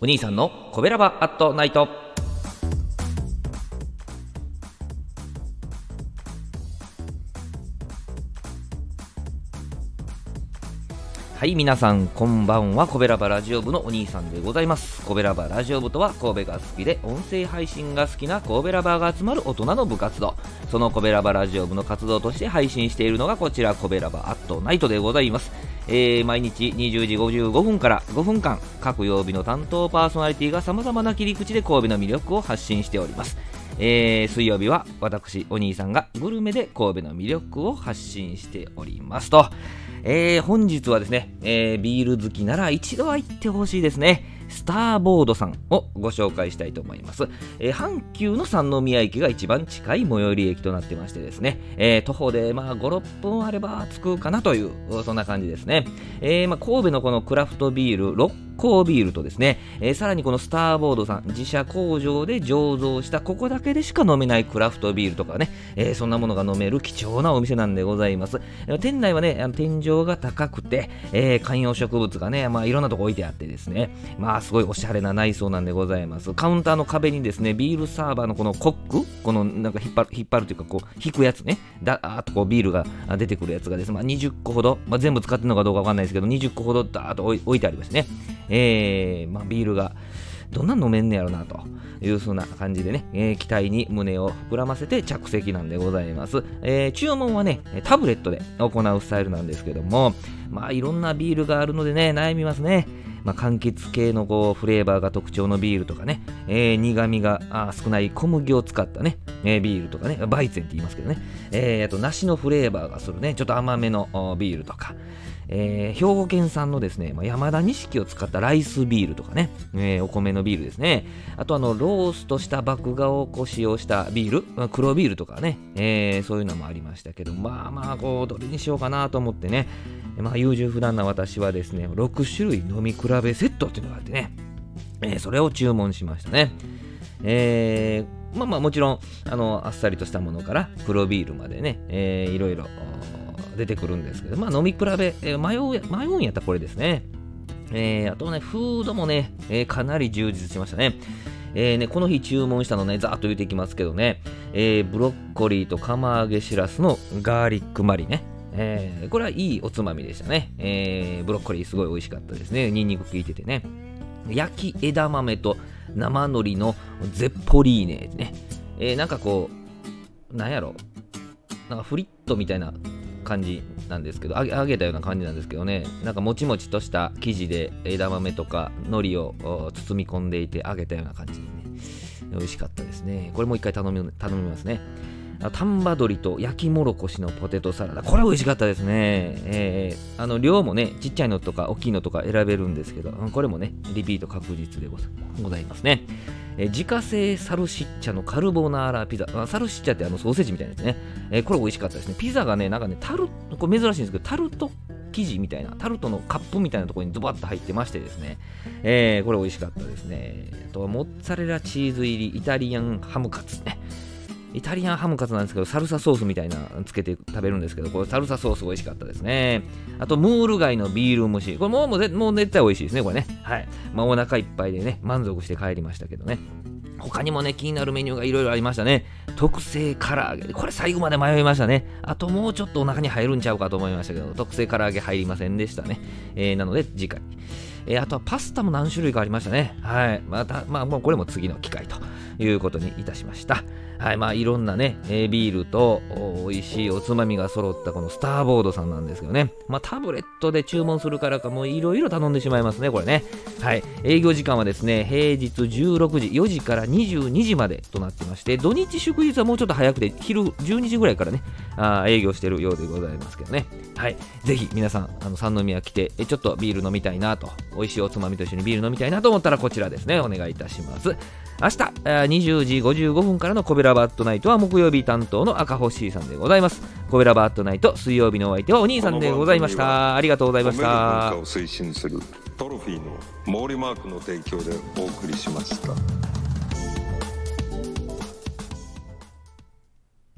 お兄さんのコベラバアットナイト。はい、皆さんこんばんは。コベラバラジオ部のお兄さんでございます。コベラバラジオ部とは、神戸が好きで音声配信が好きなコベラバーが集まる大人の部活動。そのコベラバラジオ部の活動として配信しているのがこちら、コベラバアットナイトでございます。毎日20時55分から5分間、各曜日の担当パーソナリティが様々な切り口で神戸の魅力を発信しております。水曜日は私お兄さんがグルメで神戸の魅力を発信しておりますと、本日はですね、ビール好きなら一度は行ってほしいですね、スターボードさんをご紹介したいと思います。阪急の三宮駅が一番近い最寄り駅となってましてですね、徒歩で5、6分あれば着くかなという、そんな感じですね。神戸のこのクラフトビール、六甲ビールとですね、さらにこのスターボードさん自社工場で醸造した、ここだけでしか飲めないクラフトビールとかね、そんなものが飲める貴重なお店なんでございます。店内はね、天井が高くて、観葉植物がね、いろんなとこ置いてあってですね、すごいおしゃれな内装なんでございます。カウンターの壁にですね、ビールサーバーのこのコック、このなんか引っ張るというか、こう引くやつね、だーっとこうビールが出てくるやつがですね、20個ほど、全部使ってるのかどうかわかんないですけど、20個ほどだーっと置いてありましてね、ビールがどんなん飲めんねやろなというそんな感じでね、期待に胸を膨らませて着席なんでございます。注文はね、タブレットで行うスタイルなんですけども、いろんなビールがあるのでね、悩みますね。柑橘系のこうフレーバーが特徴のビールとかね、苦味が少ない小麦を使ったね、ビールとかね、バイゼンって言いますけどね、あと梨のフレーバーがするね、ちょっと甘めのビールとか、兵庫県産のですね、山田錦を使ったライスビールとかね、お米のビールですね。あとローストした麦芽をこう使用したビール、黒ビールとかね、そういうのもありましたけど、こうどれにしようかなと思ってね、優柔不断な私はですね、6種類飲み比べセットっていうのがあってね、それを注文しましたね。もちろんあっさりとしたものから黒ビールまでね、いろいろ出てくるんですけど、飲み比べ、迷うんやったらこれですね。あとね、フードもね、かなり充実しましたね。この日注文したのね、ざーっと言っていきますけどね、ブロッコリーと釜揚げしらすのガーリックマリね。これはいいおつまみでしたね。ブロッコリーすごい美味しかったですね。ニンニク効いててね。焼き枝豆と生海苔のゼッポリーネですね。なんかこう、なんやろ、なんかフリットみたいな感じなんですけど、揚げたような感じなんですけどね、なんかもちもちとした生地で枝豆とか海苔を包み込んでいて揚げたような感じでね、美味しかったですね。これもう一回頼みますね。丹波鶏と焼きもろこしのポテトサラダ、これ美味しかったですね。量もね、ちっちゃいのとか大きいのとか選べるんですけど、これもね、リピート確実でございますね。自家製サルシッチャのカルボナーラピザ、サルシッチャってソーセージみたいなですね、これ美味しかったですね。ピザがね、なんかね、これ珍しいんですけど、タルト生地みたいな、タルトのカップみたいなところにドバッと入ってましてですね、これ美味しかったですね。あとはモッツァレラチーズ入りイタリアンハムカツね。イタリアンハムカツなんですけど、サルサソースみたいなつけて食べるんですけど、これサルサソース美味しかったですね。あとムール貝のビール蒸し、これもう絶対美味しいですね、これね。はい。お腹いっぱいでね、満足して帰りましたけどね。他にもね、気になるメニューがいろいろありましたね。特製唐揚げ、これ最後まで迷いましたね。あともうちょっとお腹に入るんちゃうかと思いましたけど、特製唐揚げ入りませんでしたね。なので次回。あとはパスタも何種類かありましたね。はい。もうこれも次の機会ということにいたしました。はい。いろんなね、ビールと美味しいおつまみが揃ったこのスターボードさんなんですけどね。タブレットで注文するからか、もういろいろ頼んでしまいますね、これね。はい。営業時間はですね、平日16時、4時から22時までとなってまして、土日祝日はもうちょっと早くて、昼12時ぐらいからね、営業してるようでございますけどね。はい。ぜひ皆さん、三宮来て、ちょっとビール飲みたいなと。美味しいおつまみと一緒にビール飲みたいなと思ったら、こちらですね、お願いいたします。明日20時55分からのコベラバットナイトは木曜日担当の赤星さんでございます。コベラバットナイト、水曜日のお相手はお兄さんでございました。ありがとうございました。褒める文化を推進するトロフィーの毛利マークの提供でお送りしました。